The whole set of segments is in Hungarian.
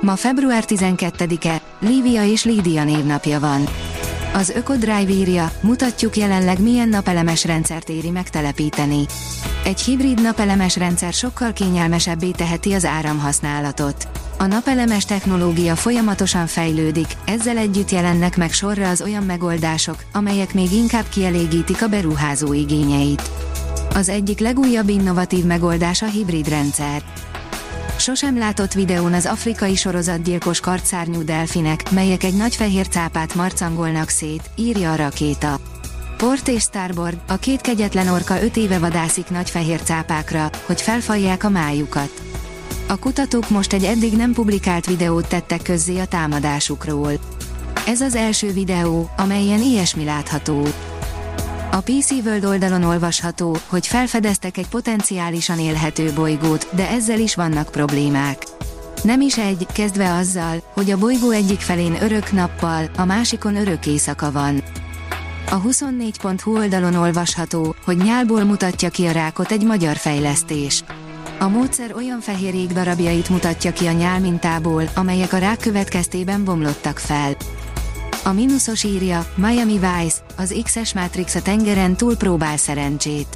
Ma február 12-e, Lívia és Lídia névnapja van. Az Ökodrive írja, mutatjuk jelenleg milyen napelemes rendszert éri megtelepíteni. Egy hibrid napelemes rendszer sokkal kényelmesebbé teheti az áramhasználatot. A napelemes technológia folyamatosan fejlődik, ezzel együtt jelennek meg sorra az olyan megoldások, amelyek még inkább kielégítik a beruházó igényeit. Az egyik legújabb innovatív megoldás a hibrid rendszer. Sosem látott videón az afrikai sorozatgyilkos kardszárnyú delfinek, melyek egy nagy fehér cápát marcangolnak szét, írja a Rakéta. Port és Starboard, a két kegyetlen orka 5 éve vadászik nagy fehér cápákra, hogy felfalják a májukat. A kutatók most egy eddig nem publikált videót tettek közzé a támadásukról. Ez az első videó, amelyen ilyesmi látható. A PC World oldalon olvasható, hogy felfedeztek egy potenciálisan élhető bolygót, de ezzel is vannak problémák. Nem is egy, kezdve azzal, hogy a bolygó egyik felén örök nappal, a másikon örök éjszaka van. A 24.hu oldalon olvasható, hogy nyálból mutatja ki a rákot egy magyar fejlesztés. A módszer olyan fehér jégdarabjait mutatja ki a nyál mintából, amelyek a rák következtében bomlottak fel. A mínuszos írja, Miami Vice, az XS Matrix a tengeren túl próbál szerencsét.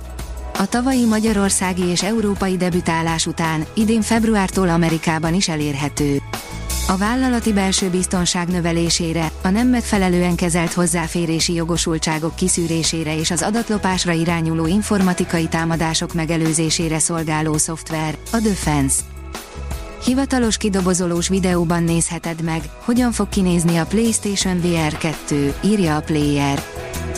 A tavalyi magyarországi és európai debütálás után, idén februártól Amerikában is elérhető. A vállalati belső biztonság növelésére, a nem megfelelően kezelt hozzáférési jogosultságok kiszűrésére és az adatlopásra irányuló informatikai támadások megelőzésére szolgáló szoftver, a Defense. Hivatalos kidobozolós videóban nézheted meg, hogyan fog kinézni a PlayStation VR 2, írja a Player.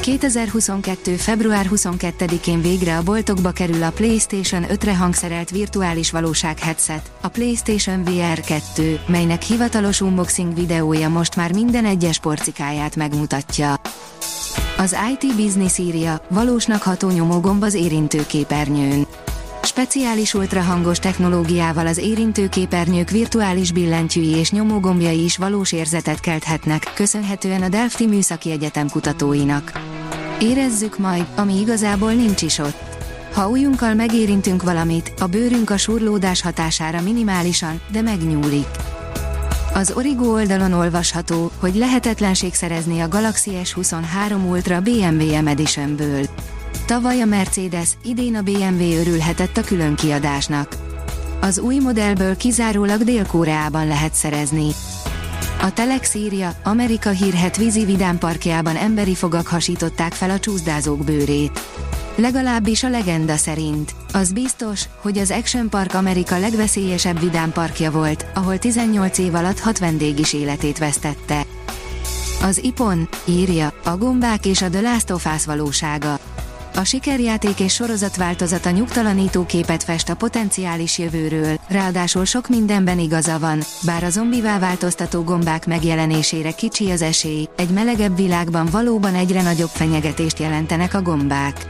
2022. február 22-én végre a boltokba kerül a PlayStation 5-re hangszerelt virtuális valóság headset, a PlayStation VR 2, melynek hivatalos unboxing videója most már minden egyes porcikáját megmutatja. Az IT Business írja, valósnak ható nyomógomb az érintőképernyőn. Speciális ultrahangos technológiával az érintőképernyők virtuális billentyűi és nyomógombjai is valós érzetet kelthetnek, köszönhetően a Delfti Műszaki Egyetem kutatóinak. Érezzük majd, ami igazából nincs is ott. Ha ujjunkkal megérintünk valamit, a bőrünk a surlódás hatására minimálisan, de megnyúlik. Az Origo oldalon olvasható, hogy lehetetlenség szerezni a Galaxy S23 Ultra BMW M Editionből. Tavaly a Mercedes, idén a BMW örülhetett a külön kiadásnak. Az új modellből kizárólag Dél-Koreában lehet szerezni. A Telex írja, Amerika hírhedt vízi vidámparkjában emberi fogak hasították fel a csúszdázók bőrét. Legalábbis a legenda szerint. Az biztos, hogy az Action Park Amerika legveszélyesebb vidámparkja volt, ahol 18 év alatt 6 vendég is életét vesztette. Az IPON írja, a gombák és a The Last valósága. A sikerjáték és sorozat változata nyugtalanító képet fest a potenciális jövőről, ráadásul sok mindenben igaza van, bár a zombivá változtató gombák megjelenésére kicsi az esély, egy melegebb világban valóban egyre nagyobb fenyegetést jelentenek a gombák.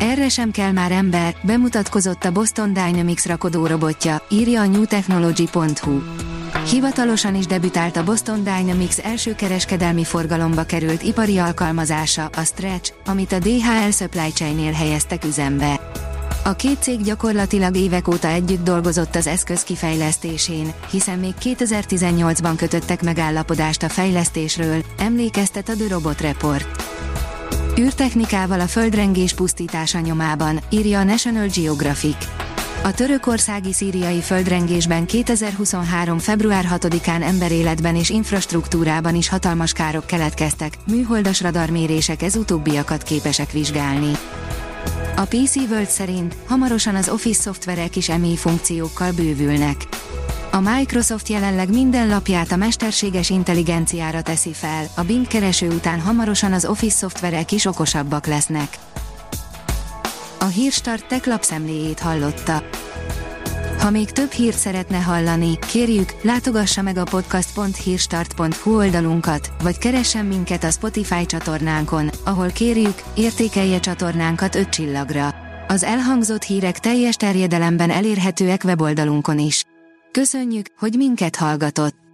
Erre sem kell már ember, bemutatkozott a Boston Dynamics rakodó robotja, írja a newtechnology.hu. Hivatalosan is debütált a Boston Dynamics első kereskedelmi forgalomba került ipari alkalmazása, a Stretch, amit a DHL Supply Chain-nél helyeztek üzembe. A két cég gyakorlatilag évek óta együtt dolgozott az eszköz kifejlesztésén, hiszen még 2018-ban kötöttek megállapodást a fejlesztésről, emlékeztet a The Robot Report. Űrtechnikával a földrengés pusztítása nyomában, írja a National Geographic. A törökországi szíriai földrengésben 2023. február 6-án emberéletben és infrastruktúrában is hatalmas károk keletkeztek, műholdas radarmérések ez utóbbiakat képesek vizsgálni. A PC World szerint hamarosan az Office szoftverek is MI funkciókkal bővülnek. A Microsoft jelenleg minden lapját a mesterséges intelligenciára teszi fel, a Bing kereső után hamarosan az Office szoftverek is okosabbak lesznek. A Hírstart tech lapszemléjét hallotta. Ha még több hírt szeretne hallani, kérjük, látogassa meg a podcast.hírstart.hu oldalunkat, vagy keressen minket a Spotify csatornánkon, ahol kérjük, értékelje csatornánkat 5 csillagra. Az elhangzott hírek teljes terjedelemben elérhetőek weboldalunkon is. Köszönjük, hogy minket hallgatott!